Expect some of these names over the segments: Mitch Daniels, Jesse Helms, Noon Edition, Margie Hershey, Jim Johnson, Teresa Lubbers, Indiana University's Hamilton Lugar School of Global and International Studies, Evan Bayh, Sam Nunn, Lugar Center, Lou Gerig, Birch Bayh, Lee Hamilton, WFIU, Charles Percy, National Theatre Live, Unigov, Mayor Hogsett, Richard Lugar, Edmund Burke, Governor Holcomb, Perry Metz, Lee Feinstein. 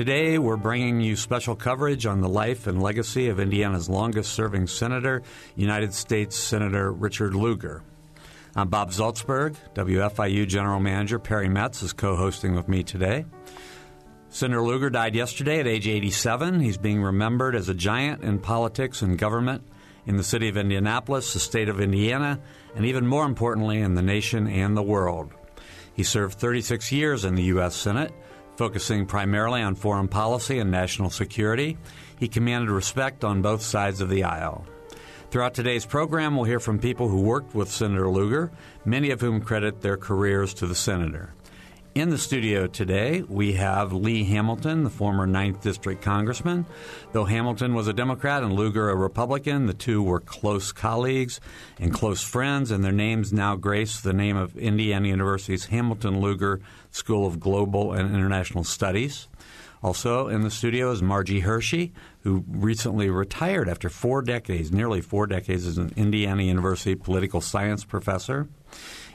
Today, we're bringing you special coverage on the life and legacy of Indiana's longest-serving senator, United States Senator Richard Lugar. I'm Bob Zaltzberg. WFIU General Manager Perry Metz is co-hosting with me today. Senator Lugar died yesterday at age 87. He's being remembered as a giant in politics and government in the city of Indianapolis, the state of Indiana, and even more importantly, in the nation and the world. He served 36 years in the U.S. Senate, focusing primarily on foreign policy and national security. He commanded respect on both sides of the aisle. Throughout today's program, we'll hear from people who worked with Senator Lugar, many of whom credit their careers to the senator. In the studio today, we have Lee Hamilton, the former 9th District Congressman. Though Hamilton was a Democrat and Lugar a Republican, the two were close colleagues and close friends, and their names now grace the name of Indiana University's Hamilton Lugar School of Global and International Studies. Also in the studio is Margie Hershey, who recently retired after nearly four decades as an Indiana University political science professor.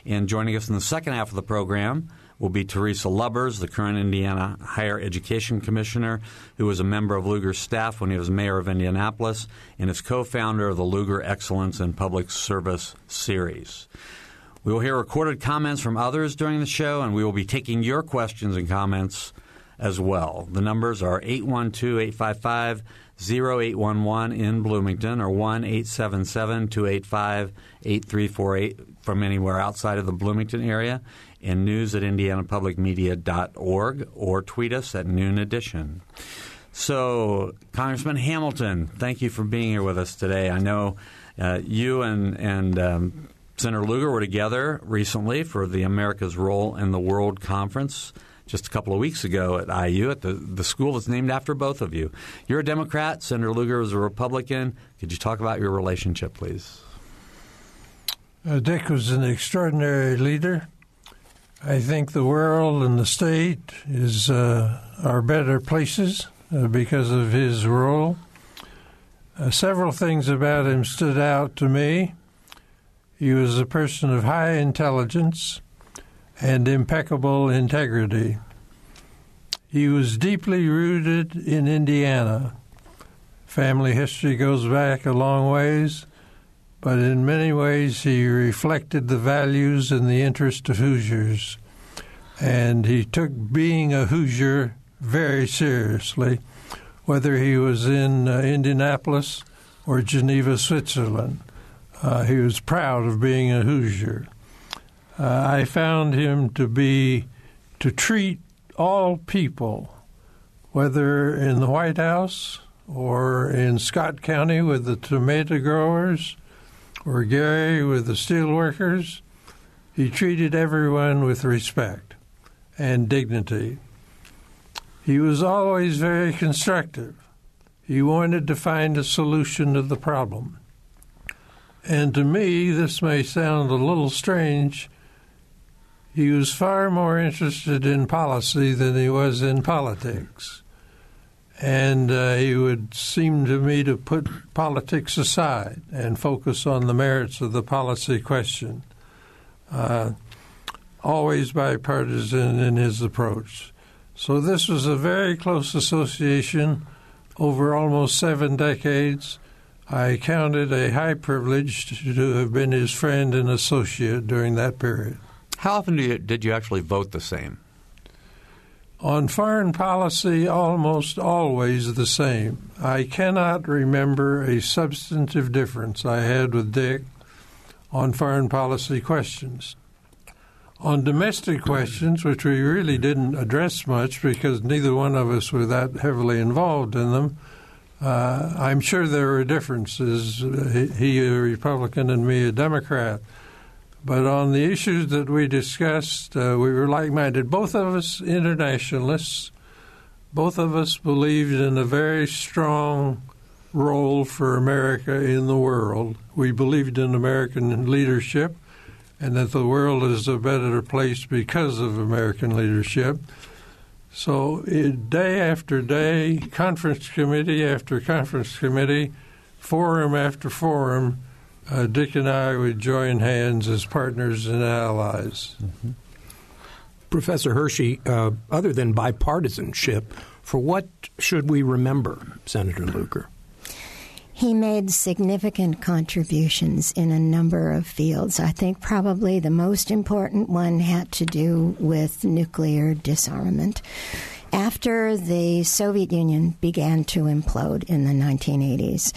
And joining us in the second half of the program will be Teresa Lubbers, the current Indiana Higher Education Commissioner, who was a member of Lugar's staff when he was mayor of Indianapolis and is co-founder of the Lugar Excellence in Public Service Series. We will hear recorded comments from others during the show, and we will be taking your questions and comments as well. The numbers are 812-855-0811 in Bloomington or 1-877-285-8348 from anywhere outside of the Bloomington area, and news at indianapublicmedia.org, or tweet us at Noon Edition. So, Congressman Hamilton, thank you for being here with us today. I know you and Senator Lugar were together recently for the America's Role in the World Conference just a couple of weeks ago at IU, at the school that's named after both of you. You're a Democrat. Senator Lugar is a Republican. Could you talk about your relationship, please? Dick was an extraordinary leader. I think the world and the state are better places because of his role. Several things about him stood out to me. He was a person of high intelligence and impeccable integrity. He was deeply rooted in Indiana. Family history goes back a long ways, but in many ways he reflected the values and the interest of Hoosiers. And he took being a Hoosier very seriously, whether he was in Indianapolis or Geneva, Switzerland. He was proud of being a Hoosier. I found him to treat all people, whether in the White House or in Scott County with the tomato growers, or Gary with the steel workers. He treated everyone with respect and dignity. He was always very constructive. He wanted to find a solution to the problem. And to me, this may sound a little strange, he was far more interested in policy than he was in politics. And he would seem to me to put politics aside and focus on the merits of the policy question, always bipartisan in his approach. So this was a very close association over almost 7 decades. I count it a high privilege to have been his friend and associate during that period. How often did you actually vote the same? On foreign policy, almost always the same. I cannot remember a substantive difference I had with Dick on foreign policy questions. On domestic questions, which we really didn't address much because neither one of us were that heavily involved in them, I'm sure there were differences, he a Republican and me a Democrat. But on the issues that we discussed, we were like-minded. Both of us internationalists. Both of us believed in a very strong role for America in the world. We believed in American leadership and that the world is a better place because of American leadership. So day after day, conference committee after conference committee, forum after forum, Dick and I would join hands as partners and allies. Mm-hmm. Professor Hershey, other than bipartisanship, For what should we remember Senator Lugar? He made significant contributions in a number of fields. I think probably the most important one had to do with nuclear disarmament. After the Soviet Union began to implode in the 1980s,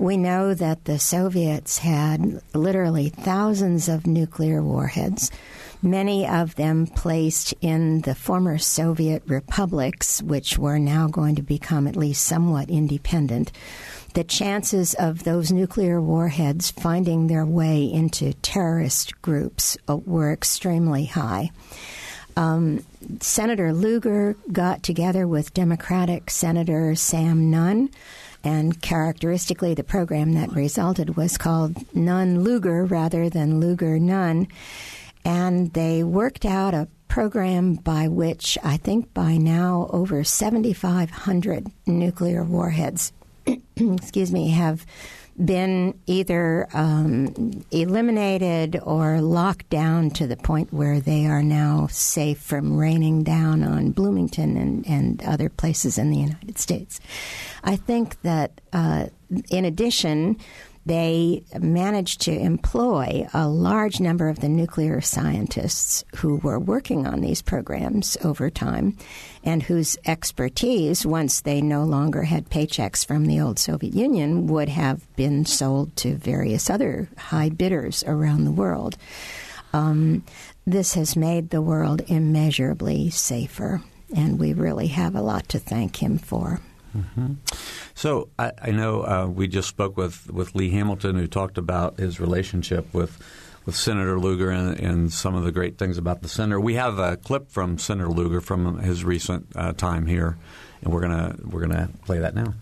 we know that the Soviets had literally thousands of nuclear warheads, many of them placed in the former Soviet republics, which were now going to become at least somewhat independent. The chances of those nuclear warheads finding their way into terrorist groups were extremely high. Senator Lugar got together with Democratic Senator Sam Nunn, and characteristically the program that resulted was called Nunn-Lugar rather than Lugar-Nunn, and they worked out a program by which I think by now over 7,500 nuclear warheads have been either eliminated or locked down to the point where they are now safe from raining down on Bloomington and other places in the United States. I think that, in addition, they managed to employ a large number of the nuclear scientists who were working on these programs over time and whose expertise, once they no longer had paychecks from the old Soviet Union, would have been sold to various other high bidders around the world. This has made the world immeasurably safer, and we really have a lot to thank him for. Mm-hmm. So I know we just spoke with Lee Hamilton, who talked about his relationship with Senator Lugar and some of the great things about the senator. We have a clip from Senator Lugar from his recent time here, and we're gonna play that now.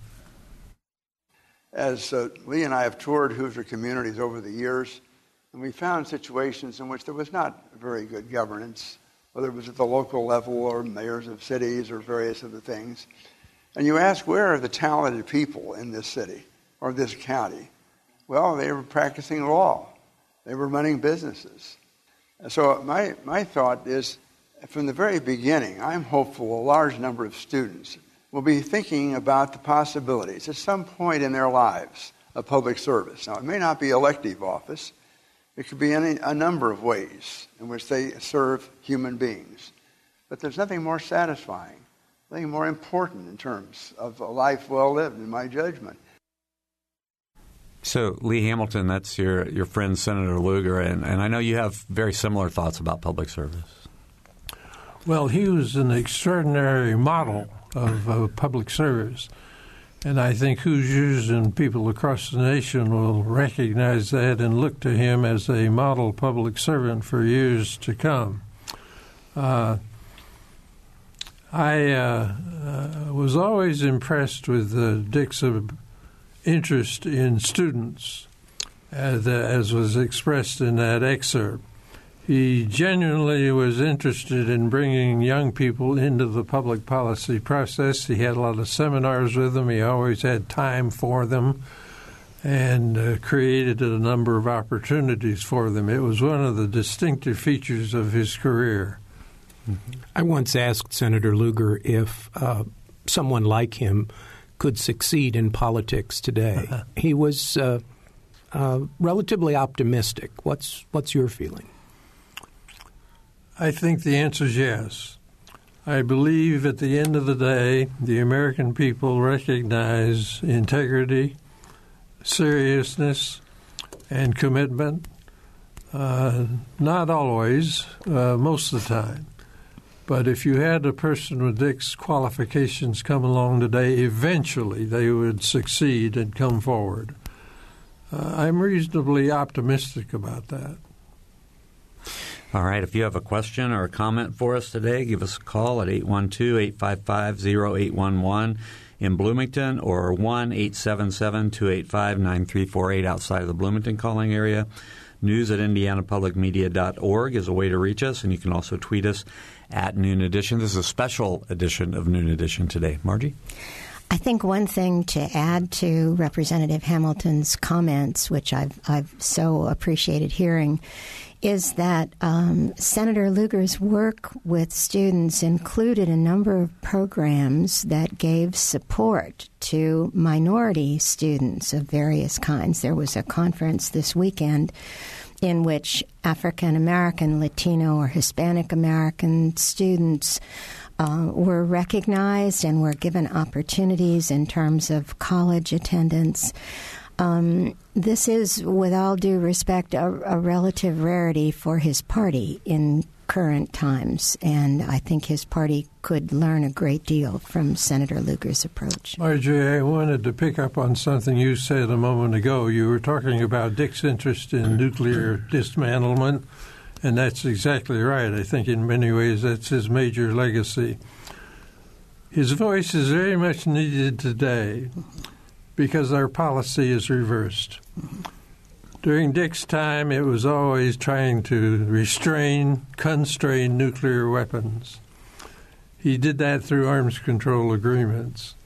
As Lee and I have toured Hoosier communities over the years, and we found situations in which there was not very good governance, whether it was at the local level or mayors of cities or various other things. And you ask, where are the talented people in this city or this county? Well, they were practicing law. They were running businesses. And so my thought is, from the very beginning, I'm hopeful a large number of students will be thinking about the possibilities at some point in their lives of public service. Now, it may not be elective office. It could be a number of ways in which they serve human beings. But there's nothing more satisfying, nothing more important in terms of a life well lived, in my judgment. So, Lee Hamilton, that's your friend Senator Lugar, and I know you have very similar thoughts about public service. Well, he was an extraordinary model of public service, and I think Hoosiers and people across the nation will recognize that and look to him as a model public servant for years to come. I was always impressed with Dick's interest in students, as was expressed in that excerpt. He genuinely was interested in bringing young people into the public policy process. He had a lot of seminars with them. He always had time for them and created a number of opportunities for them. It was one of the distinctive features of his career. I once asked Senator Lugar if someone like him could succeed in politics today. He was relatively optimistic. What's your feeling? I think the answer is yes. I believe at the end of the day, the American people recognize integrity, seriousness, and commitment. Not always, most of the time. But if you had a person with Dick's qualifications come along today, eventually they would succeed and come forward. I'm reasonably optimistic about that. All right. If you have a question or a comment for us today, give us a call at 812-855-0811 in Bloomington or 1-877-285-9348 outside of the Bloomington calling area. news@indianapublicmedia.org is a way to reach us, and you can also tweet us at Noon Edition. This is a special edition of Noon Edition today. Margie? I think one thing to add to Representative Hamilton's comments, which I've so appreciated hearing, is that Senator Lugar's work with students included a number of programs that gave support to minority students of various kinds. There was a conference this weekend in which African American, Latino, or Hispanic American students were recognized and were given opportunities in terms of college attendance. This is, with all due respect, a relative rarity for his party in current times, and I think his party could learn a great deal from Senator Lugar's approach. Margie, I wanted to pick up on something you said a moment ago. You were talking about Dick's interest in nuclear dismantlement, and that's exactly right. I think in many ways that's his major legacy. His voice is very much needed today because our policy is reversed. During Dick's time, it was always trying to restrain, constrain nuclear weapons. He did that through arms control agreements.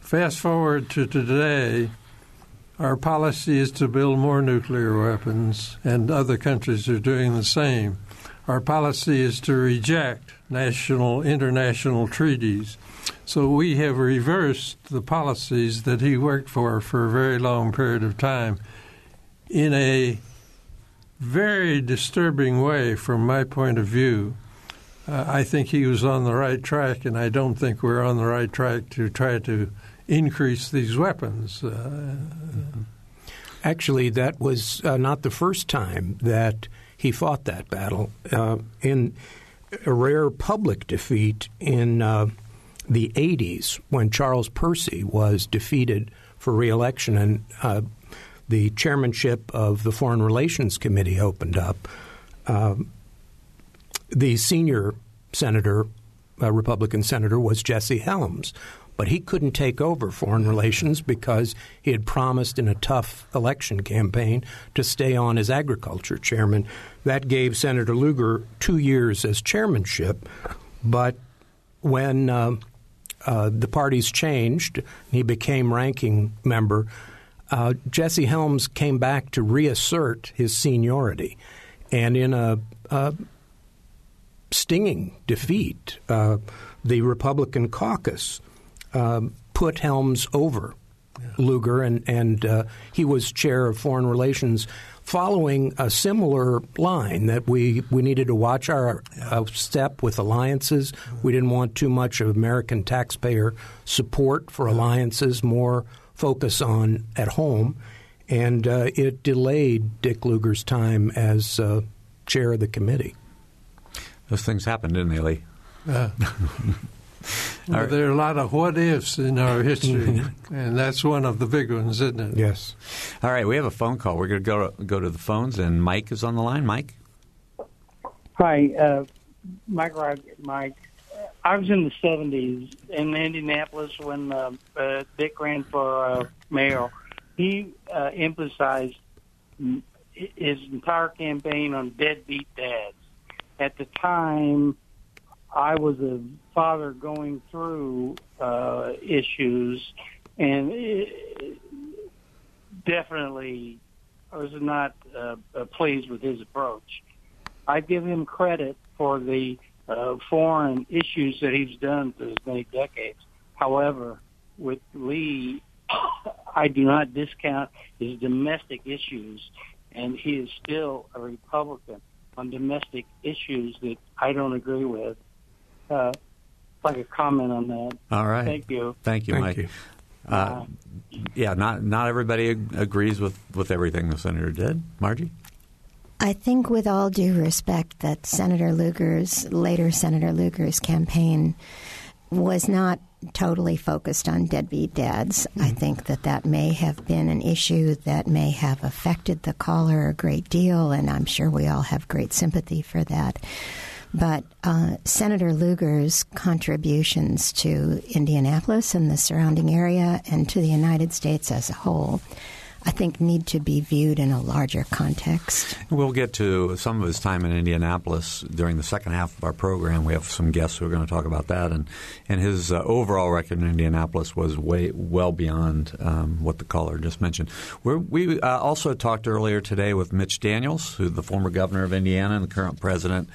Fast forward to today, our policy is to build more nuclear weapons, and other countries are doing the same. Our policy is to reject national, international treaties. So we have reversed the policies that he worked for a very long period of time, in a very disturbing way from my point of view. I think he was on the right track, and I don't think we're on the right track to try to increase these weapons. Actually, that was not the first time that he fought that battle. In a rare public defeat in the 80s, when Charles Percy was defeated for re-election and the chairmanship of the Foreign Relations Committee opened up. The senior senator, Republican senator, was Jesse Helms, but he couldn't take over foreign relations because he had promised in a tough election campaign to stay on as agriculture chairman. That gave Senator Lugar 2 years as chairmanship, but when the parties changed, he became ranking member. Jesse Helms came back to reassert his seniority, and in a stinging defeat, the Republican caucus put Helms over Lugar, and he was chair of foreign relations, following a similar line that we needed to watch our step with alliances. We didn't want too much of American taxpayer support for alliances, more focus on at home, and it delayed Dick Lugar's time as chair of the committee. Those things happened, didn't they, Lee? Well, there are a lot of what-ifs in our history, and that's one of the big ones, isn't it? Yes. All right, we have a phone call. We're going to go to the phones, and Mike is on the line. Mike? Hi, Mike. I was in the 70s in Indianapolis when Dick ran for mayor. He emphasized his entire campaign on deadbeat dads. At the time, I was a father going through issues, and definitely I was not pleased with his approach. I give him credit for the foreign issues that he's done for many decades. However, with Lee, I do not discount his domestic issues, and he is still a Republican on domestic issues that I don't agree with. Like a comment on that. All right. Thank you, Mike. You. Not everybody agrees with everything the senator did. Margie? I think, with all due respect, that Senator Lugar's campaign was not totally focused on deadbeat dads. Mm-hmm. I think that may have been an issue that may have affected the caller a great deal, and I'm sure we all have great sympathy for that. But Senator Lugar's contributions to Indianapolis and the surrounding area and to the United States as a whole I think, need to be viewed in a larger context. We'll get to some of his time in Indianapolis during the second half of our program. We have some guests who are going to talk about that. And his overall record in Indianapolis was well beyond what the caller just mentioned. We also talked earlier today with Mitch Daniels, who's the former governor of Indiana and the current president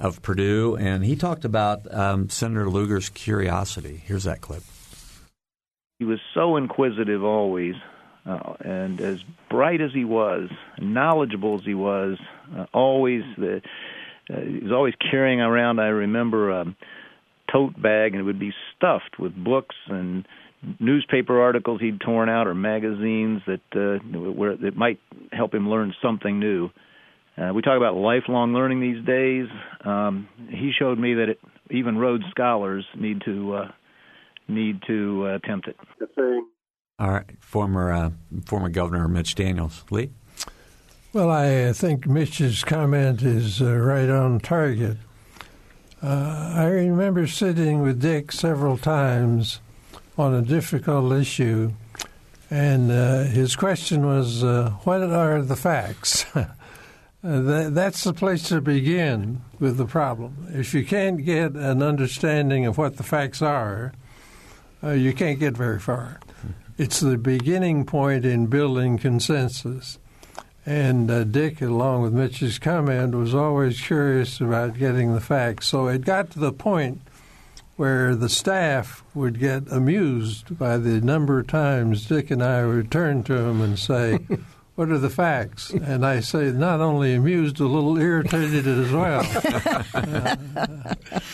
of Purdue. And he talked about Senator Lugar's curiosity. Here's that clip. He was so inquisitive always. And as bright as he was, knowledgeable as he was, he was always carrying around, I remember, a tote bag, and it would be stuffed with books and newspaper articles he'd torn out or magazines that might help him learn something new. We talk about lifelong learning these days. He showed me that even Rhodes scholars need to attempt it. All right, former Governor Mitch Daniels. Lee? Well, I think Mitch's comment is right on target. I remember sitting with Dick several times on a difficult issue, and his question was, what are the facts? That's the place to begin with the problem. If you can't get an understanding of what the facts are, you can't get very far. It's the beginning point in building consensus. And Dick, along with Mitch's comment, was always curious about getting the facts. So it got to the point where the staff would get amused by the number of times Dick and I would turn to him and say, what are the facts? And I say, not only amused, a little irritated as well.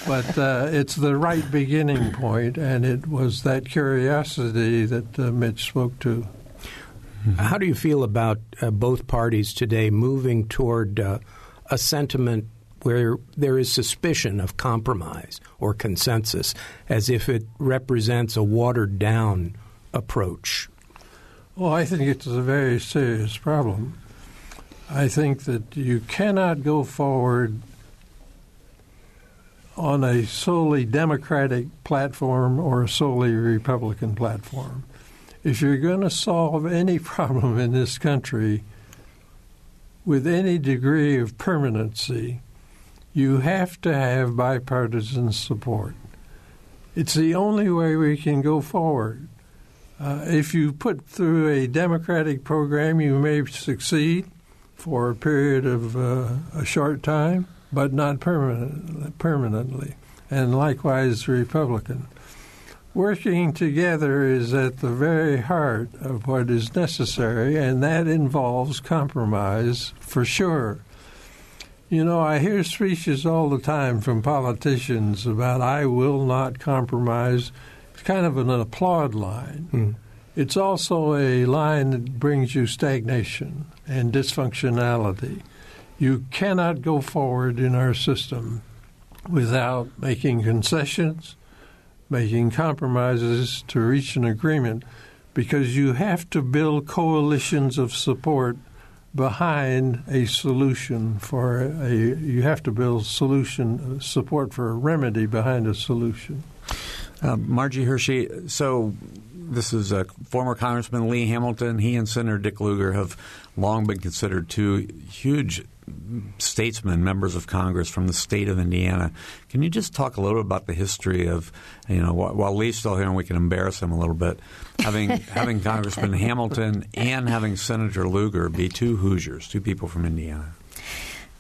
But it's the right beginning point, and it was that curiosity that Mitch spoke to. How do you feel about both parties today moving toward a sentiment where there is suspicion of compromise or consensus, as if it represents a watered-down approach? Well, I think it's a very serious problem. I think that you cannot go forward on a solely Democratic platform or a solely Republican platform. If you're going to solve any problem in this country with any degree of permanency, you have to have bipartisan support. It's the only way we can go forward. If you put through a Democratic program, you may succeed for a period of a short time, but not permanently, and likewise Republican. Working together is at the very heart of what is necessary, and that involves compromise for sure. You know, I hear speeches all the time from politicians about, I will not compromise. Kind of an applaud line. It's also a line that brings you stagnation and dysfunctionality. You cannot go forward in our system without making concessions, making compromises to reach an agreement, because you have to build coalitions of support behind a solution you have to build support for a remedy behind a solution. Margie Hershey, so this is former Congressman Lee Hamilton. He and Senator Dick Lugar have long been considered two huge statesmen, members of Congress from the state of Indiana. Can you just talk a little bit about the history of, while Lee's still here and we can embarrass him a little bit, having Congressman Hamilton and having Senator Lugar be two Hoosiers, two people from Indiana?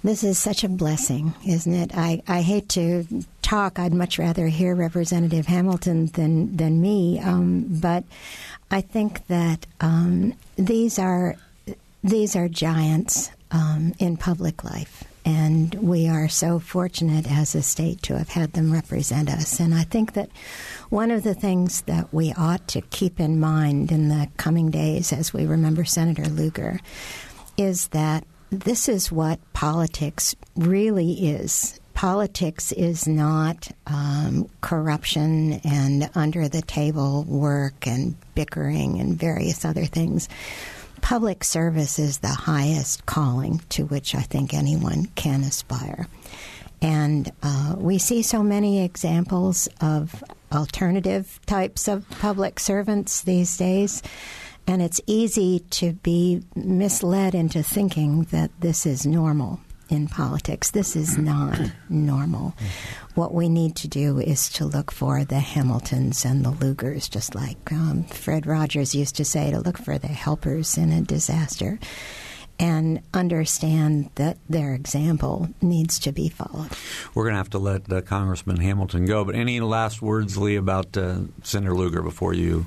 This is such a blessing, isn't it? I hate to talk. I'd much rather hear Representative Hamilton than me. But I think that these are giants in public life, and we are so fortunate as a state to have had them represent us. And I think that one of the things that we ought to keep in mind in the coming days as we remember Senator Lugar is that this is what politics really is. Politics is not corruption and under-the-table work and bickering and various other things. Public service is the highest calling to which I think anyone can aspire. And we see so many examples of alternative types of public servants these days. And it's easy to be misled into thinking that this is normal in politics. This is not normal. What we need to do is to look for the Hamiltons and the Lugars, just like Fred Rogers used to say, to look for the helpers in a disaster, and understand that their example needs to be followed. We're going to have to let Congressman Hamilton go, but any last words, Lee, about Senator Lugar before you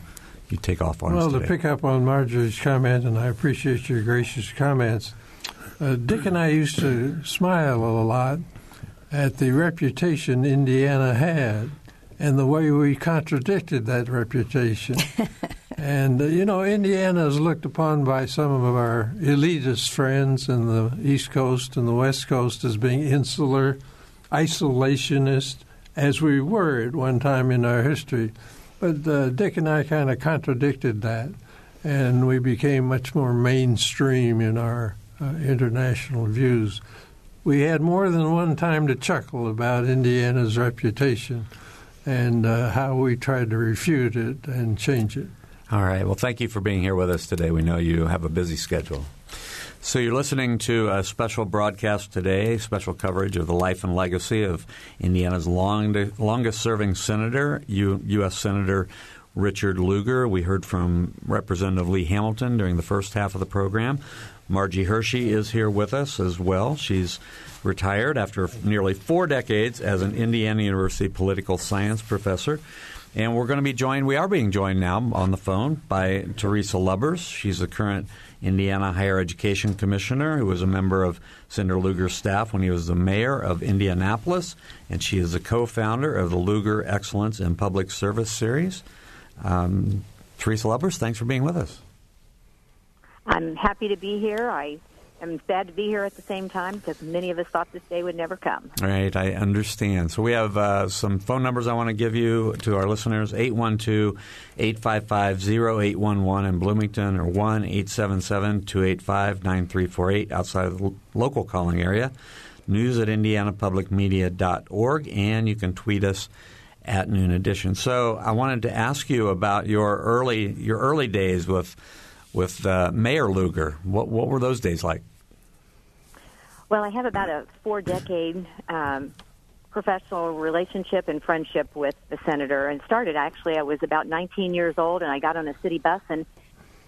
take off on us today? Well, to pick up on Marjorie's comment, and I appreciate your gracious comments, Dick and I used to smile a lot at the reputation Indiana had and the way we contradicted that reputation. And, you know, Indiana is looked upon by some of our elitist friends in the East Coast and the West Coast as being insular, isolationist, as we were at one time in our history. But Dick and I kind of contradicted that, and we became much more mainstream in our international views. We had more than one time to chuckle about Indiana's reputation and how we tried to refute it and change it. All right. Well, thank you for being here with us today. We know you have a busy schedule. So you're listening to a special broadcast today, special coverage of the life and legacy of Indiana's longest-serving senator, U.S. Senator Richard Lugar. We heard from Representative Lee Hamilton during the first half of the program. Margie Hershey is here with us as well. She's retired after nearly 4 decades as an Indiana University political science professor. And we're going to be joined – we are being joined now on the phone by Teresa Lubbers. She's the current Indiana Higher Education Commissioner who was a member of Senator Lugar's staff when he was the mayor of Indianapolis. And she is the co-founder of the Lugar Excellence in Public Service Series. Teresa Lubbers, thanks for being with us. I'm happy to be here. I am sad to be here at the same time because many of us thought this day would never come. Right, I understand. So we have some phone numbers I want to give you to our listeners, 812-855-0811 in Bloomington or 1-877-285-9348 outside of the local calling area, news@indianapublicmedia.org, and you can tweet us at Noon Edition. So I wanted to ask you about your early days with Mayor Lugar. What were those days like? Well, I have about a 4-decade professional relationship and friendship with the senator. And started, actually, I was about 19 years old, and I got on a city bus and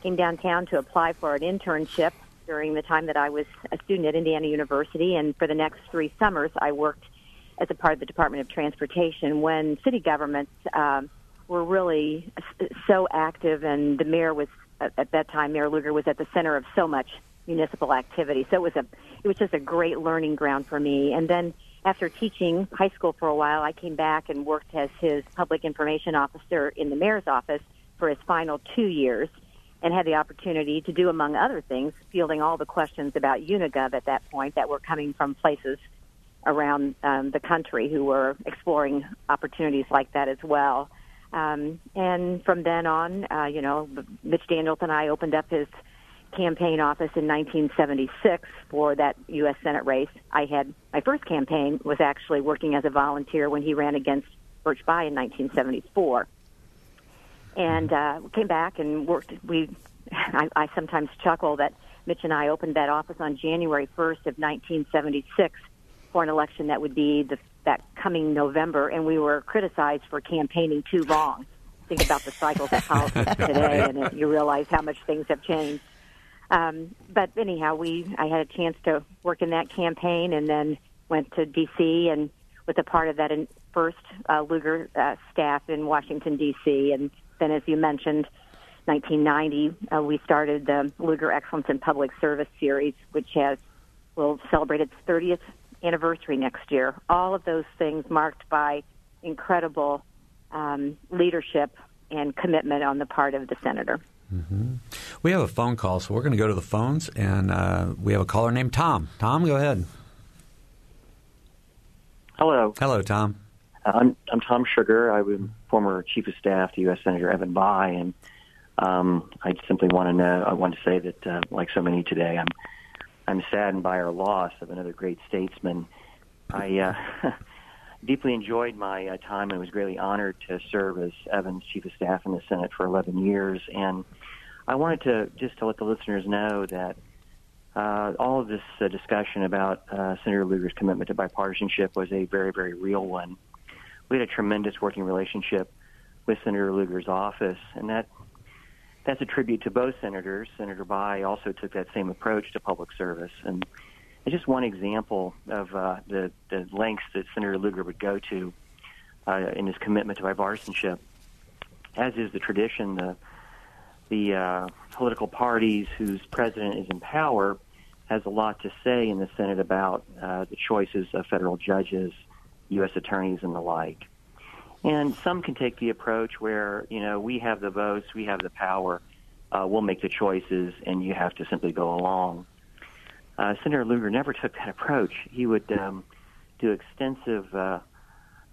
came downtown to apply for an internship during the time that I was a student at Indiana University. And for the next 3 summers, I worked as a part of the Department of Transportation when city governments were really so active, and the mayor was at that time, Mayor Lugar was at the center of so much municipal activity. So it was just a great learning ground for me. And then after teaching high school for a while, I came back and worked as his public information officer in the mayor's office for his final 2 years and had the opportunity to do, among other things, fielding all the questions about Unigov at that point that were coming from places around the country who were exploring opportunities like that as well. And from then on, Mitch Daniels and I opened up his campaign office in 1976 for that U.S. Senate race. I had my first campaign was actually working as a volunteer when he ran against Birch Bayh in 1974. And came back and worked. I sometimes chuckle that Mitch and I opened that office on January 1st of 1976 for an election that would be that coming November, and we were criticized for campaigning too long. Think about the cycles of politics today, and you realize how much things have changed. But anyhow, I had a chance to work in that campaign, and then went to D.C. and was a part of that first Lugar staff in Washington, D.C. And then, as you mentioned, 1990, we started the Lugar Excellence in Public Service Series, which will celebrate its 30th anniversary next year. All of those things marked by incredible leadership and commitment on the part of the senator. Mm-hmm. We have a phone call, so we're going to go to the phones, and we have a caller named Tom. Tom, go ahead. Hello. Hello, Tom. I'm Tom Sugar. I was former chief of staff to U.S. Senator Evan Bayh, and I want to say that, like so many today, I'm saddened by our loss of another great statesman. I deeply enjoyed my time and was greatly honored to serve as Evan's chief of staff in the Senate for 11 years. And I wanted to just to let the listeners know that all of this discussion about Senator Lugar's commitment to bipartisanship was a very, very real one. We had a tremendous working relationship with Senator Lugar's office, and that's a tribute to both senators. Senator Bayh also took that same approach to public service, and it's just one example of the lengths that Senator Lugar would go to in his commitment to bipartisanship. As is the tradition, the political parties whose president is in power has a lot to say in the Senate about the choices of federal judges, U.S. attorneys, and the like. And some can take the approach where, you know, we have the votes, we have the power, we'll make the choices, and you have to simply go along. Senator Lugar never took that approach. He would do extensive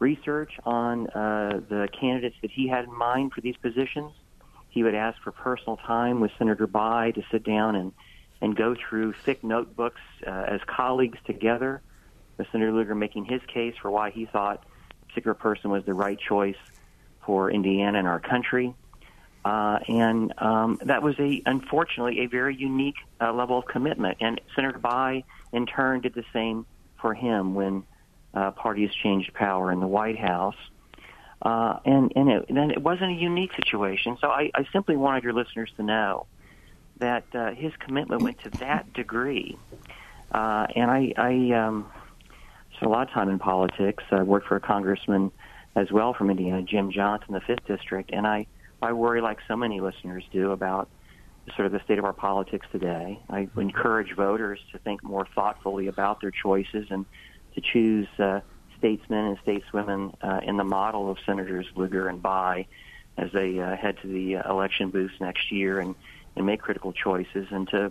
research on the candidates that he had in mind for these positions. He would ask for personal time with Senator Bayh to sit down and go through thick notebooks as colleagues together, with Senator Lugar making his case for why he thought a particular person was the right choice for Indiana and our country. And that was, unfortunately, a very unique level of commitment. And Senator Bayh, in turn, did the same for him when parties changed power in the White House. And it wasn't a unique situation. So I simply wanted your listeners to know that his commitment went to that degree. And I spent a lot of time in politics. I worked for a congressman as well from Indiana, Jim Johnson, the 5th District. And I worry, like so many listeners do, about sort of the state of our politics today. I encourage voters to think more thoughtfully about their choices and to choose statesmen and stateswomen in the model of Senators Lugar and Bayh as they head to the election booths next year and make critical choices, and to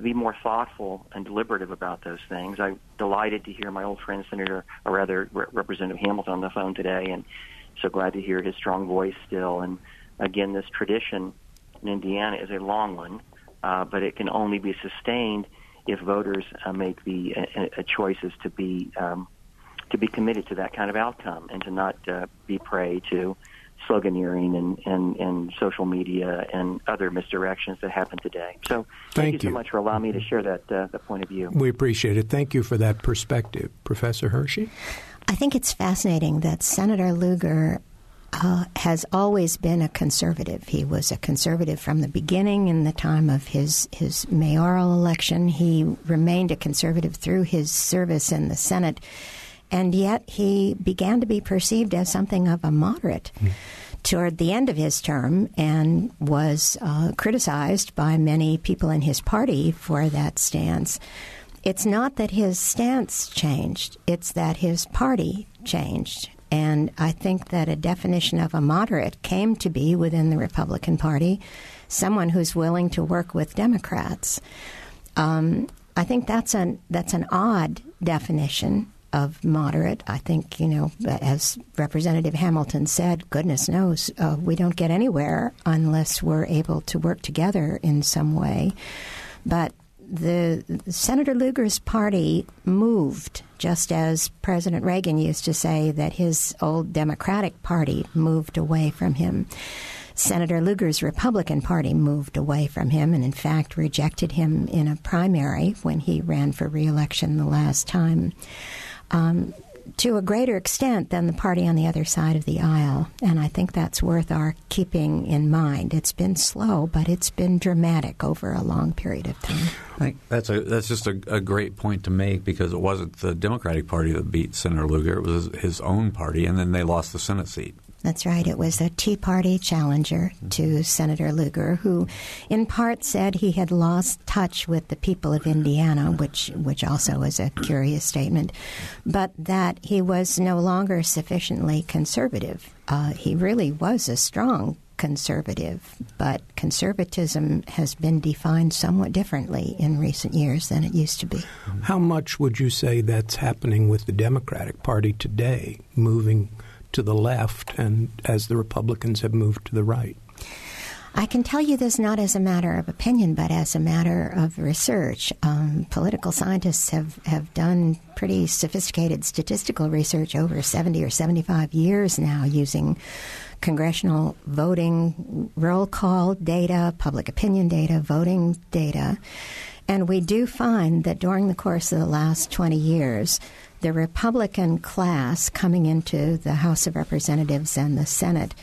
be more thoughtful and deliberative about those things. I'm delighted to hear my old friend Representative Hamilton on the phone today, and so glad to hear his strong voice still. And again, this tradition in Indiana is a long one, but it can only be sustained if voters make the choices to be committed to that kind of outcome and to not be prey to sloganeering and social media and other misdirections that happen today. So thank you so much for allowing me to share that point of view. We appreciate it. Thank you for that perspective. Professor Hershey? I think it's fascinating that Senator Lugar has always been a conservative. He was a conservative from the beginning. In the time of his mayoral election, he remained a conservative through his service in the Senate. And yet he began to be perceived as something of a moderate toward the end of his term, and was criticized by many people in his party for that stance. It's not that his stance changed. It's that his party changed. And I think that a definition of a moderate came to be within the Republican Party, someone who's willing to work with Democrats. I think that's an odd definition of moderate. I think, you know, as Representative Hamilton said, goodness knows, we don't get anywhere unless we're able to work together in some way. But the Senator Lugar's party moved, just as President Reagan used to say that his old Democratic Party moved away from him. Senator Lugar's Republican Party moved away from him and, in fact, rejected him in a primary when he ran for re-election the last time. To a greater extent than the party on the other side of the aisle. And I think that's worth our keeping in mind. It's been slow, but it's been dramatic over a long period of time. I think that's just a great point to make, because it wasn't the Democratic Party that beat Senator Lugar. It was his own party, and then they lost the Senate seat. That's right. It was a Tea Party challenger to Senator Lugar, who in part said he had lost touch with the people of Indiana, which also is a curious statement, but that he was no longer sufficiently conservative. He really was a strong conservative, but conservatism has been defined somewhat differently in recent years than it used to be. How much would you say that's happening with the Democratic Party today, moving to the left, and as the Republicans have moved to the right? I can tell you this not as a matter of opinion, but as a matter of research. Political scientists have done pretty sophisticated statistical research over 70 or 75 years now using congressional voting roll call data, public opinion data, voting data. And we do find that during the course of the last 20 years, the Republican class coming into the House of Representatives and the Senate,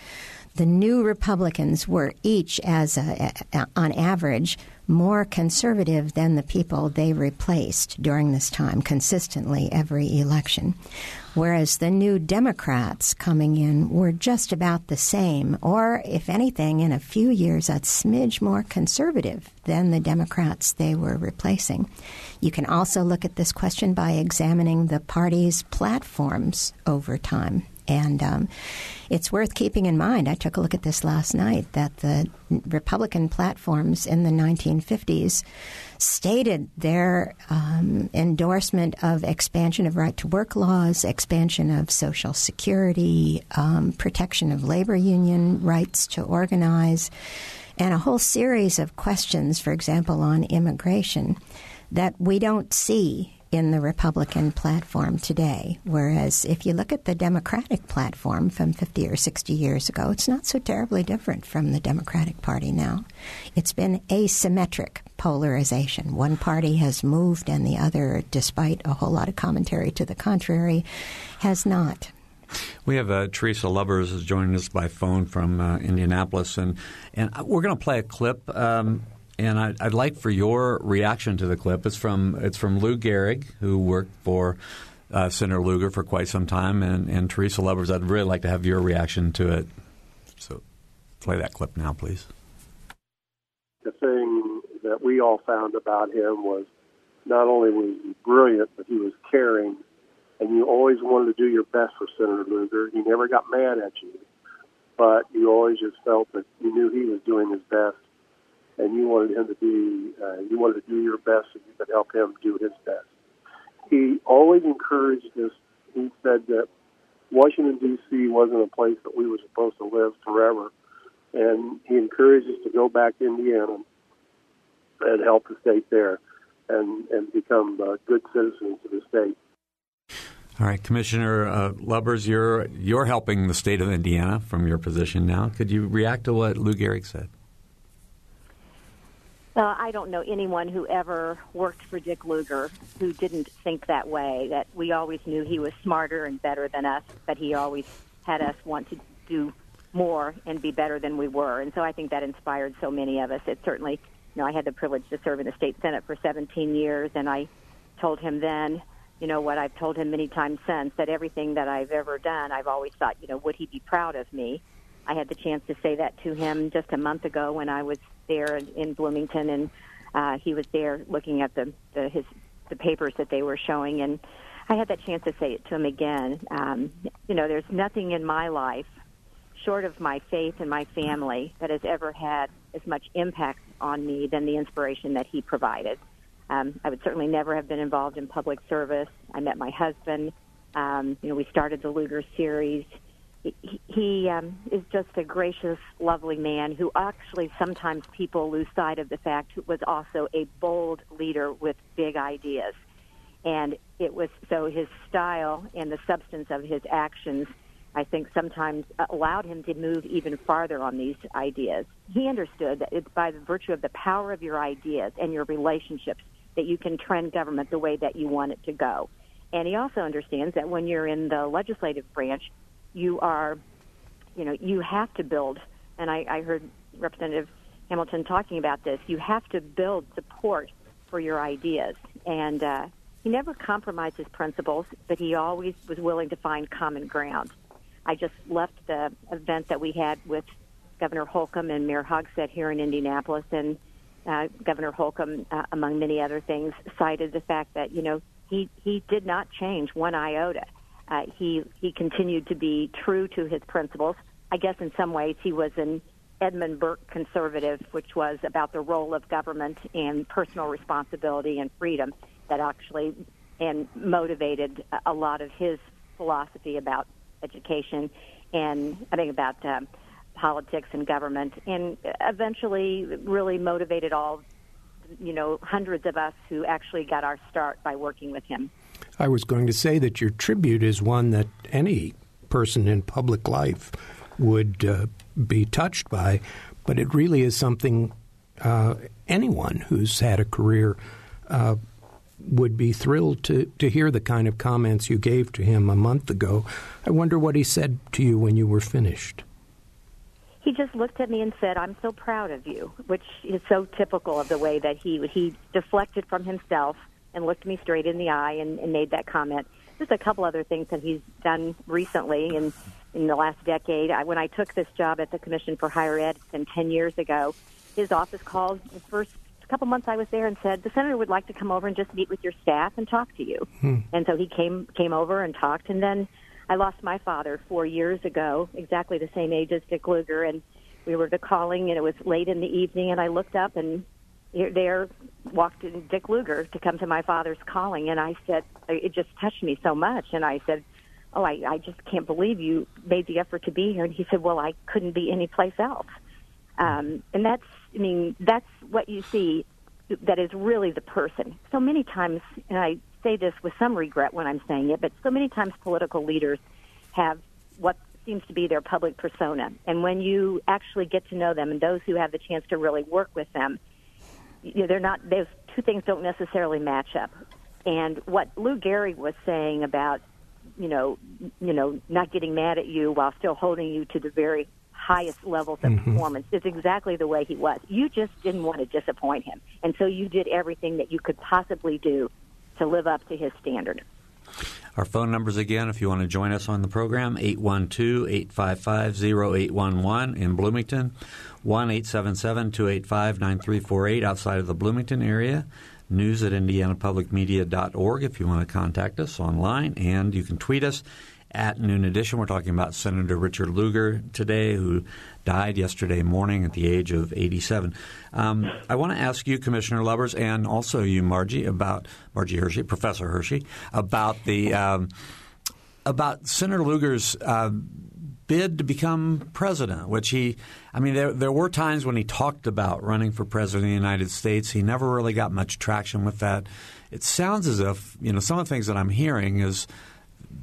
the new Republicans were each, on average, more conservative than the people they replaced during this time, consistently every election, whereas the new Democrats coming in were just about the same, or, if anything, in a few years, a smidge more conservative than the Democrats they were replacing. You can also look at this question by examining the party's platforms over time. And it's worth keeping in mind, I took a look at this last night, that the Republican platforms in the 1950s stated their endorsement of expansion of right-to-work laws, expansion of Social Security, protection of labor union rights to organize, and a whole series of questions, for example, on immigration, that we don't see in the Republican platform today, whereas if you look at the Democratic platform from 50 or 60 years ago, it's not so terribly different from the Democratic Party now. It's been asymmetric polarization. One party has moved and the other, despite a whole lot of commentary to the contrary, has not. We have Teresa Lubbers is joining us by phone from Indianapolis, and we're going to play a clip. And I'd like for your reaction to the clip. It's from Lou Gerig, who worked for Senator Lugar for quite some time, and Teresa Lubbers. I'd really like to have your reaction to it. So play that clip now, please. The thing that we all found about him was not only was he brilliant, but he was caring, and you always wanted to do your best for Senator Lugar. He never got mad at you, but you always just felt that you knew he was doing his best. And you wanted him to be, you wanted to do your best and you could help him do his best. He always encouraged us. He said that Washington, D.C. wasn't a place that we were supposed to live forever. And he encouraged us to go back to Indiana and help the state there and become good citizens of the state. All right, Commissioner Lubbers, you're helping the state of Indiana from your position now. Could you react to what Lou Gerig said? I don't know anyone who ever worked for Dick Lugar who didn't think that way, that we always knew he was smarter and better than us, but he always had us want to do more and be better than we were. And so I think that inspired so many of us. It certainly, you know, I had the privilege to serve in the state Senate for 17 years, and I told him then, you know, what I've told him many times since, that everything that I've ever done, I've always thought, you know, would he be proud of me? I had the chance to say that to him just a month ago when I was there in Bloomington, and he was there looking at the papers that they were showing, and I had that chance to say it to him again. You know, there's nothing in my life short of my faith and my family that has ever had as much impact on me than the inspiration that he provided. I would certainly never have been involved in public service. I met my husband. You know, we started the Lugar series. He is just a gracious, lovely man who actually sometimes people lose sight of the fact was also a bold leader with big ideas. And it was so his style and the substance of his actions, I think, sometimes allowed him to move even farther on these ideas. He understood that it's by the virtue of the power of your ideas and your relationships that you can trend government the way that you want it to go. And he also understands that when you're in the legislative branch, you are, you know, you have to build, and I heard Representative Hamilton talking about this, you have to build support for your ideas. And he never compromised his principles, but he always was willing to find common ground. I just left the event that we had with Governor Holcomb and Mayor Hogsett here in Indianapolis, and Governor Holcomb, among many other things, cited the fact that, you know, he did not change one iota. He continued to be true to his principles. I guess in some ways he was an Edmund Burke conservative, which was about the role of government and personal responsibility and freedom that actually and motivated a lot of his philosophy about education and I think about politics and government, and eventually really motivated all, you know, hundreds of us who actually got our start by working with him. I was going to say that your tribute is one that any person in public life would be touched by, but it really is something anyone who's had a career would be thrilled to hear the kind of comments you gave to him a month ago. I wonder what he said to you when you were finished. He just looked at me and said, "I'm so proud of you," which is so typical of the way that he deflected from himself and looked me straight in the eye and made that comment. Just a couple other things that he's done recently and in the last decade. When I took this job at the Commission for Higher Ed some 10 years ago, his office called the first couple months I was there and said, "The senator would like to come over and just meet with your staff and talk to you." And so he came over and talked. And then I lost my father 4 years ago, exactly the same age as Dick Lugar, and we were to calling, and it was late in the evening, and I looked up, and there walked in Dick Lugar to come to my father's calling, and I said, it just touched me so much, and I said, "Oh, I just can't believe you made the effort to be here." And he said, "Well, I couldn't be anyplace else." And that's, I mean, that's what you see that is really the person. So many times, and I say this with some regret when I'm saying it, but so many times political leaders have what seems to be their public persona. And when you actually get to know them and those who have the chance to really work with them, you know, they're not, those two things don't necessarily match up. And what Lou Gerig was saying about, you know, not getting mad at you while still holding you to the very highest levels of performance is exactly the way he was. You just didn't want to disappoint him. And so you did everything that you could possibly do to live up to his standard. Our phone numbers again, if you want to join us on the program, 812-855-0811 in Bloomington, 1-877-285-9348 outside of the Bloomington area, news@indianapublicmedia.org if you want to contact us online, and you can tweet us at Noon Edition. We're talking about Senator Richard Lugar today, who died yesterday morning at the age of 87. I want to ask you, Commissioner Lubbers, and also you, Margie, about Margie Hershey, Professor Hershey, about the about Senator Lugar's bid to become president. Which there were times when he talked about running for president of the United States. He never really got much traction with that. It sounds as if some of the things that I'm hearing is,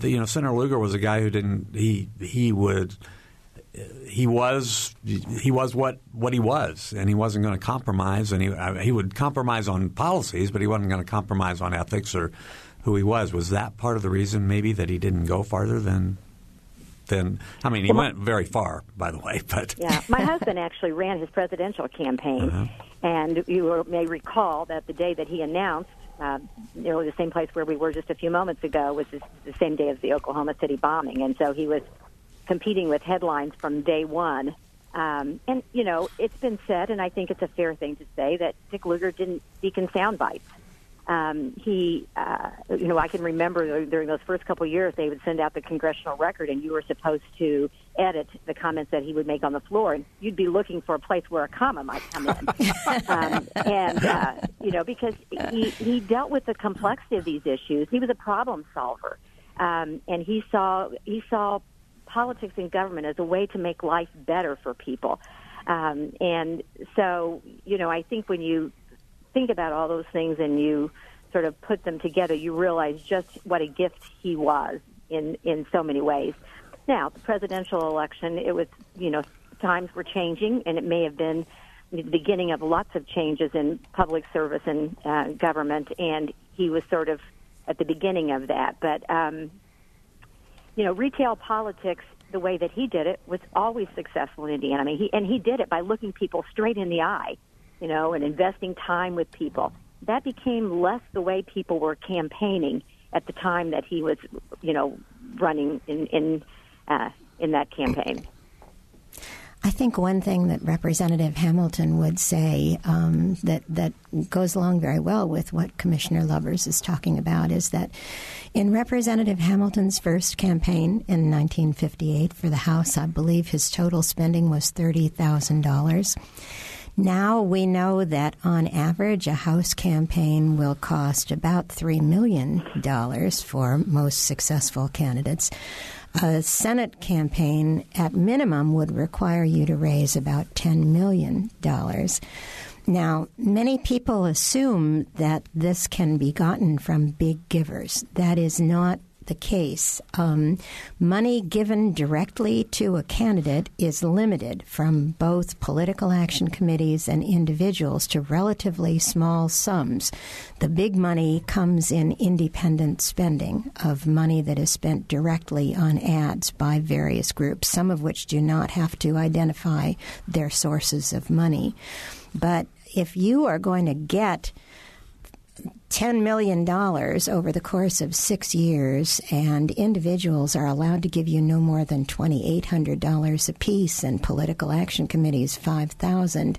Senator Lugar was a guy who didn't. He was what he was, and he wasn't going to compromise. And he would compromise on policies, but he wasn't going to compromise on ethics or who he was. Was that part of the reason, maybe, that he didn't go farther than? I mean, he went very far, by the way. But yeah, my husband actually ran his presidential campaign, and you may recall that the day that he announced. The same place where we were just a few moments ago was the same day as the Oklahoma City bombing. And so he was competing with headlines from day one. And it's been said, and I think it's a fair thing to say, that Dick Lugar didn't speak in sound bites. I can remember during those first couple of years, they would send out the congressional record, and you were supposed to edit the comments that he would make on the floor, and you'd be looking for a place where a comma might come in. Because he dealt with the complexity of these issues. He was a problem solver, and he saw politics and government as a way to make life better for people. And so I think when you think about all those things and you sort of put them together, you realize just what a gift he was in so many ways. Now, the presidential election, it was, times were changing, and it may have been the beginning of lots of changes in public service and government, and he was sort of at the beginning of that. But, retail politics, the way that he did it, was always successful in Indiana. I mean, he did it by looking people straight in the eye. And investing time with people. That became less the way people were campaigning at the time that he was, running in that campaign. I think one thing that Representative Hamilton would say that goes along very well with what Commissioner Lubbers is talking about is that in Representative Hamilton's first campaign in 1958 for the House, I believe his total spending was $30,000. Now we know that on average a House campaign will cost about $3 million for most successful candidates. A Senate campaign at minimum would require you to raise about $10 million. Now, many people assume that this can be gotten from big givers. That is not the case. Money given directly to a candidate is limited from both political action committees and individuals to relatively small sums. The big money comes in independent spending of money that is spent directly on ads by various groups, some of which do not have to identify their sources of money. But if you are going to get $10 million over the course of 6 years, and individuals are allowed to give you no more than $2,800 apiece, and political action committees $5,000.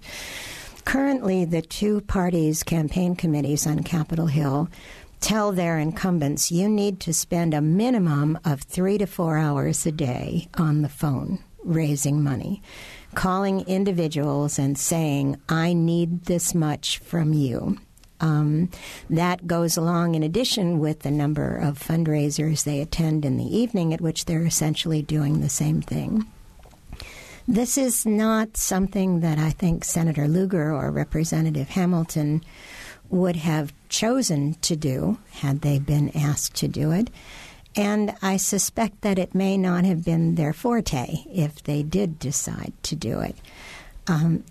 Currently, the two parties' campaign committees on Capitol Hill tell their incumbents, you need to spend a minimum of 3 to 4 hours a day on the phone raising money, calling individuals and saying, I need this much from you. That goes along in addition with the number of fundraisers they attend in the evening, at which they're essentially doing the same thing. This is not something that I think Senator Lugar or Representative Hamilton would have chosen to do had they been asked to do it. And I suspect that it may not have been their forte if they did decide to do it.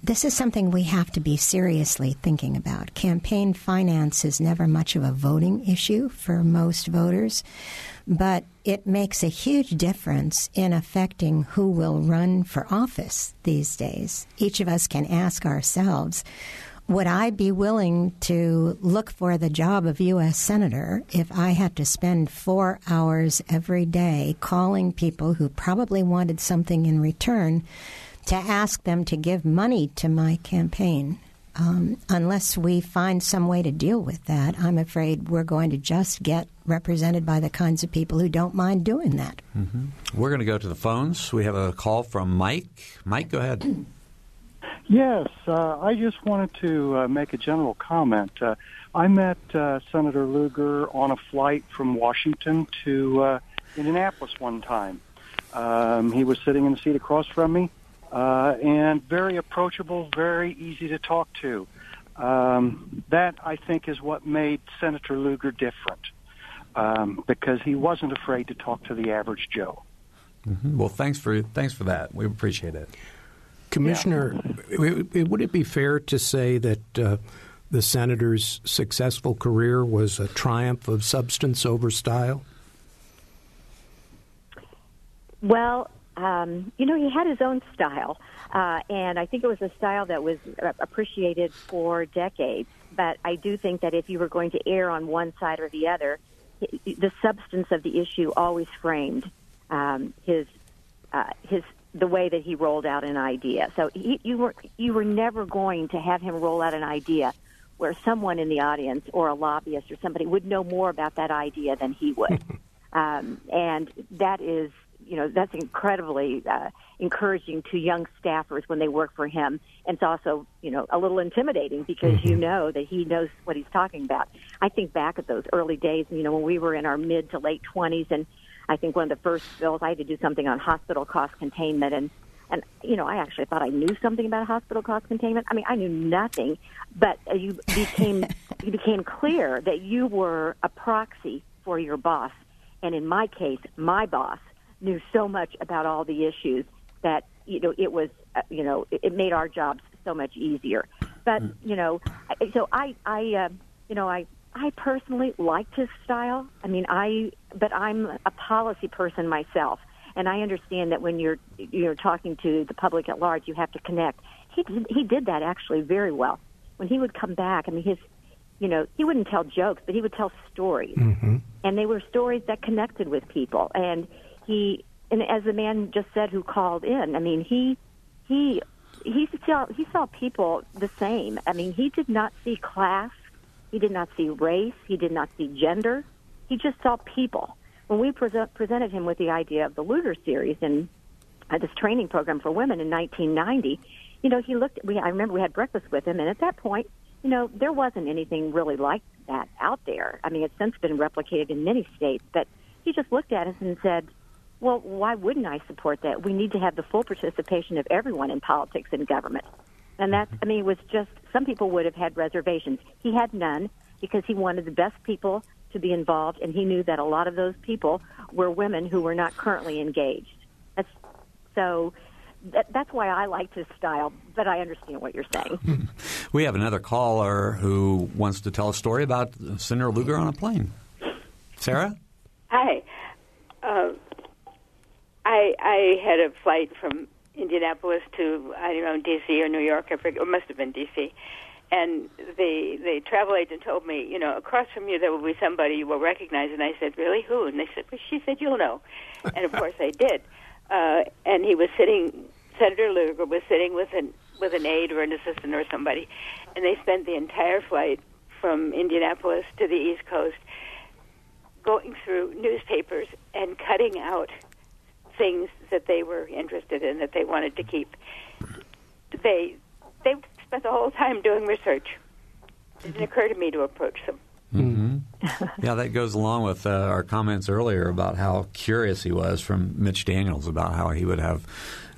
This is something we have to be seriously thinking about. Campaign finance is never much of a voting issue for most voters, but it makes a huge difference in affecting who will run for office these days. Each of us can ask ourselves, would I be willing to look for the job of U.S. Senator if I had to spend 4 hours every day calling people who probably wanted something in return to ask them to give money to my campaign? Unless we find some way to deal with that, I'm afraid we're going to just get represented by the kinds of people who don't mind doing that. Mm-hmm. We're going to go to the phones. We have a call from Mike. Mike, go ahead. Yes. I just wanted to make a general comment. I met Senator Lugar on a flight from Washington to Indianapolis one time. He was sitting in the seat across from me. And very approachable, very easy to talk to. That, I think, is what made Senator Lugar different, because he wasn't afraid to talk to the average Joe. Mm-hmm. Well, thanks for that. We appreciate it. Commissioner, yeah. Would it be fair to say that the senator's successful career was a triumph of substance over style? Well, he had his own style, and I think it was a style that was appreciated for decades. But I do think that if you were going to err on one side or the other, the substance of the issue always framed the way that he rolled out an idea. So you were never going to have him roll out an idea where someone in the audience or a lobbyist or somebody would know more about that idea than he would. And that is, that's incredibly encouraging to young staffers when they work for him. And it's also, a little intimidating because mm-hmm. That he knows what he's talking about. I think back at those early days, when we were in our mid to late 20s, and I think one of the first bills, I had to do something on hospital cost containment. And I actually thought I knew something about hospital cost containment. I mean, I knew nothing, but you became clear that you were a proxy for your boss. And in my case, my boss knew so much about all the issues that, it was, it made our jobs so much easier. But, so I personally liked his style. I mean, but I'm a policy person myself. And I understand that when you're talking to the public at large, you have to connect. He did that actually very well. When he would come back, I mean, he wouldn't tell jokes, but he would tell stories. Mm-hmm. And they were stories that connected with people. And as the man just said who called in, I mean, he saw people the same. I mean, he did not see class. He did not see race. He did not see gender. He just saw people. When we presented him with the idea of the Lugar series and this training program for women in 1990, he looked. I remember we had breakfast with him, and at that point, there wasn't anything really like that out there. I mean, it's since been replicated in many states, but he just looked at us and said, well, why wouldn't I support that? We need to have the full participation of everyone in politics and government. And it was just, some people would have had reservations. He had none because he wanted the best people to be involved, and he knew that a lot of those people were women who were not currently engaged. That's why I like his style, but I understand what you're saying. We have another caller who wants to tell a story about Senator Lugar on a plane. Sarah? Hi. I had a flight from Indianapolis to, I don't know, D.C. or New York. I forget. It must have been D.C. And the travel agent told me, you know, across from you there will be somebody you will recognize. And I said, really, who? And they said, well, she said, you'll know. And, of course, I did. And he was sitting, Senator Lugar was sitting with an aide or an assistant or somebody, and they spent the entire flight from Indianapolis to the East Coast going through newspapers and cutting out things that they were interested in, that they wanted to keep. They spent the whole time doing research. It didn't occur to me to approach them. Mm-hmm. Yeah, that goes along with our comments earlier about how curious he was from Mitch Daniels about how he would have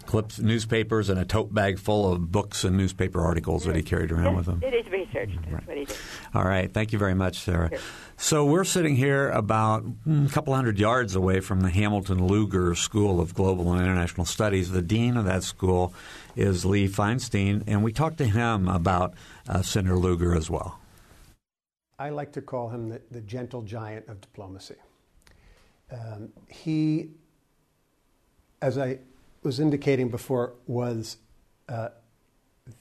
clips, newspapers, and a tote bag full of books and newspaper articles that he carried around with him. It is research. That's what he did. All right. Thank you very much, Sarah. Sure. So we're sitting here about a couple hundred yards away from the Hamilton Lugar School of Global and International Studies. The dean of that school is Lee Feinstein, and we talked to him about Senator Lugar as well. I like to call him the gentle giant of diplomacy. He, as I was indicating before, was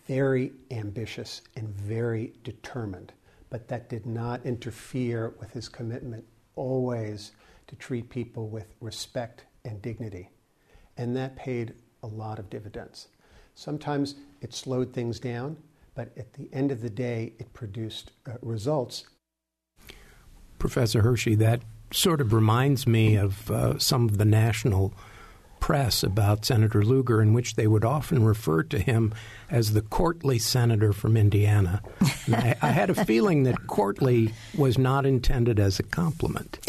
very ambitious and very determined, but that did not interfere with his commitment always to treat people with respect and dignity. And that paid a lot of dividends. Sometimes it slowed things down, but at the end of the day, it produced results. Professor Hershey, that sort of reminds me of some of the national press about Senator Lugar, in which they would often refer to him as the courtly senator from Indiana. I had a feeling that courtly was not intended as a compliment.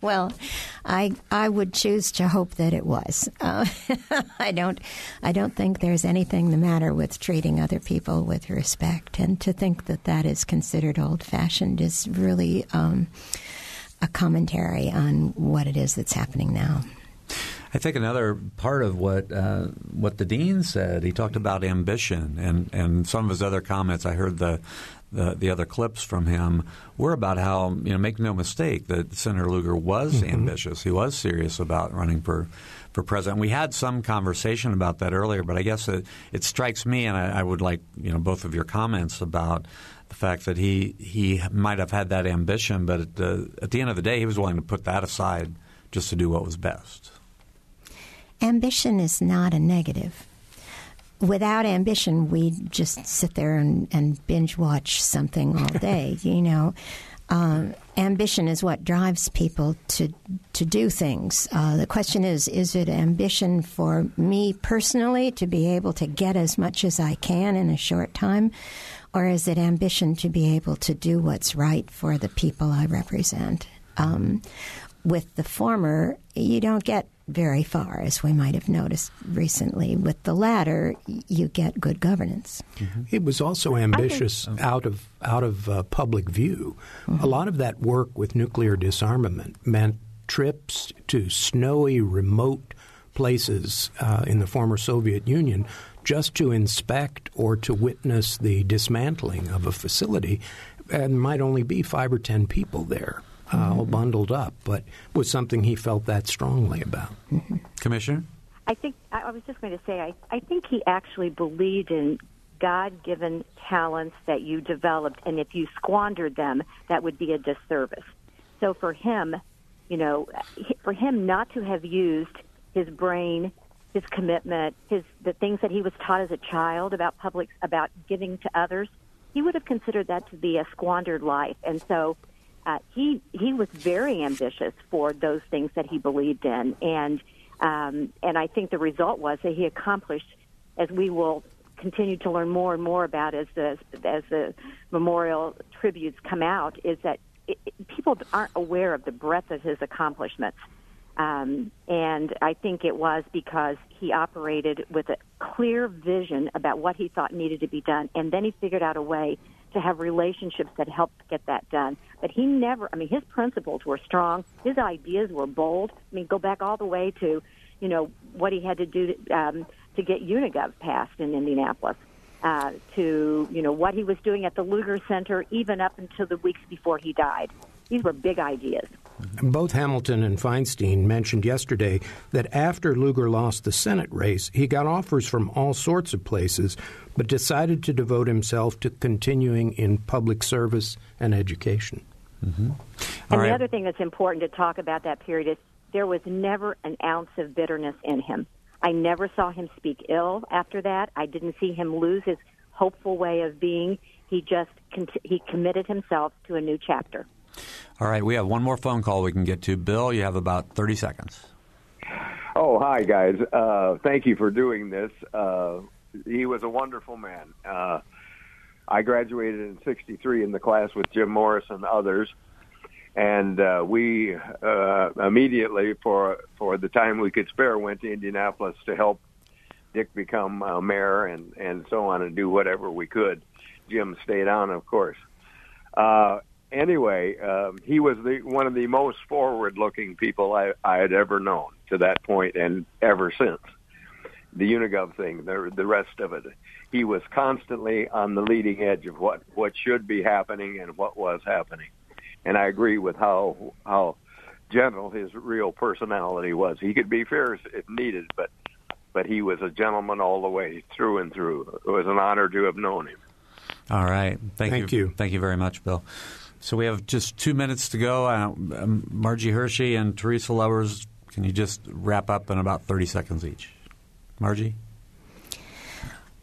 Well, I would choose to hope that it was. I don't think there's anything the matter with treating other people with respect, and to think that that is considered old-fashioned is really a commentary on what it is that's happening now. I think another part of what the dean said, he talked about ambition, and some of his other comments. I heard the other clips from him were about how, you know, make no mistake that Senator Lugar was ambitious. He was serious about running for president. We had some conversation about that earlier, but I guess it strikes me, and I would like, you know, both of your comments about the fact that he might have had that ambition, but at the end of the day, he was willing to put that aside just to do what was best. Ambition is not a negative. Without ambition, we just sit there and binge watch something all day, you know. Ambition is what drives people to do things. The question is it ambition for me personally to be able to get as much as I can in a short time, or is it ambition to be able to do what's right for the people I represent? With the former, you don't get very far, as we might have noticed recently. With the latter, you get good governance. Mm-hmm. It was also ambitious out of public view. Mm-hmm. A lot of that work with nuclear disarmament meant trips to snowy, remote places in the former Soviet Union just to inspect or to witness the dismantling of a facility, and might only be 5 or 10 people there. All bundled up, but was something he felt that strongly about. Mm-hmm. Commissioner? I think I was just going to say, I think he actually believed in God-given talents that you developed, and if you squandered them, that would be a disservice. So for him, you know, for him not to have used his brain, his commitment, the things that he was taught as a child about giving to others, he would have considered that to be a squandered life. And so he was very ambitious for those things that he believed in, and I think the result was that he accomplished, as we will continue to learn more and more about as the memorial tributes come out, is that people aren't aware of the breadth of his accomplishments, and I think it was because he operated with a clear vision about what he thought needed to be done, and then he figured out a way to have relationships that helped get that done. But he never, I mean, his principles were strong. His ideas were bold. I mean, go back all the way to, you know, what he had to do to get Unigov passed in Indianapolis, to, you know, what he was doing at the Lugar Center, even up until the weeks before he died. These were big ideas. Both Hamilton and Feinstein mentioned yesterday that after Lugar lost the Senate race, he got offers from all sorts of places, but decided to devote himself to continuing in public service and education. Mm-hmm. And the other thing that's important to talk about that period is there was never an ounce of bitterness in him. I never saw him speak ill after that. I didn't see him lose his hopeful way of being. He just he committed himself to a new chapter. All right, we have one more phone call we can get to. Bill, you have about 30 seconds. Oh, hi, guys. Thank you for doing this. He was a wonderful man. I graduated in 1963 in the class with Jim Morris and others, and we immediately, for the time we could spare, went to Indianapolis to help Dick become mayor and so on and do whatever we could. Jim stayed on, of course. Anyway, he was one of the most forward-looking people I had ever known to that point and ever since. The Unigov thing, the rest of it. He was constantly on the leading edge of what should be happening and what was happening. And I agree with how gentle his real personality was. He could be fierce if needed, but he was a gentleman all the way through and through. It was an honor to have known him. All right. Thank you. Thank you very much, Bill. So we have just 2 minutes to go. Margie Hershey and Teresa Lubbers, can you just wrap up in about 30 seconds each? Margie?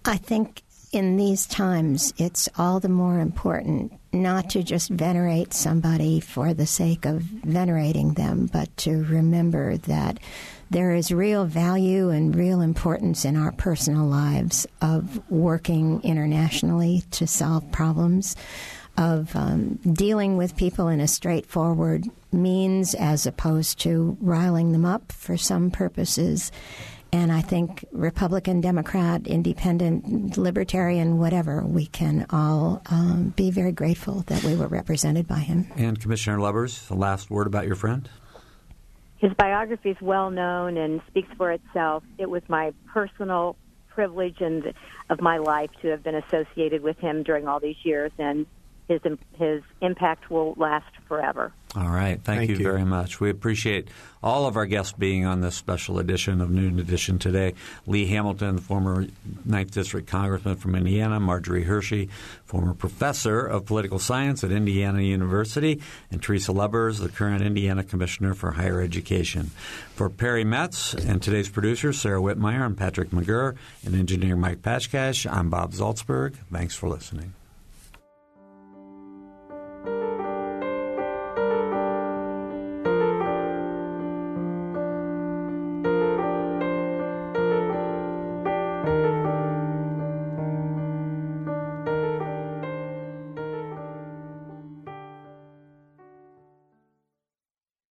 I think in these times it's all the more important not to just venerate somebody for the sake of venerating them, but to remember that there is real value and real importance in our personal lives of working internationally to solve problems, of dealing with people in a straightforward means as opposed to riling them up for some purposes. And I think Republican, Democrat, Independent, Libertarian, whatever, we can all be very grateful that we were represented by him. And Commissioner Lubbers, the last word about your friend? His biography is well known and speaks for itself. It was my personal privilege and of my life to have been associated with him during all these years, and his impact will last forever. All right. Thank you very much. We appreciate all of our guests being on this special edition of Noon Edition today. Lee Hamilton, the former 9th District Congressman from Indiana, Margie Hershey, former professor of political science at Indiana University, and Teresa Lubbers, the current Indiana Commissioner for Higher Education. For Perry Metz and today's producers, Sarah Whitmire and Patrick McGurr, and engineer Mike Pashkash, I'm Bob Zaltzberg. Thanks for listening.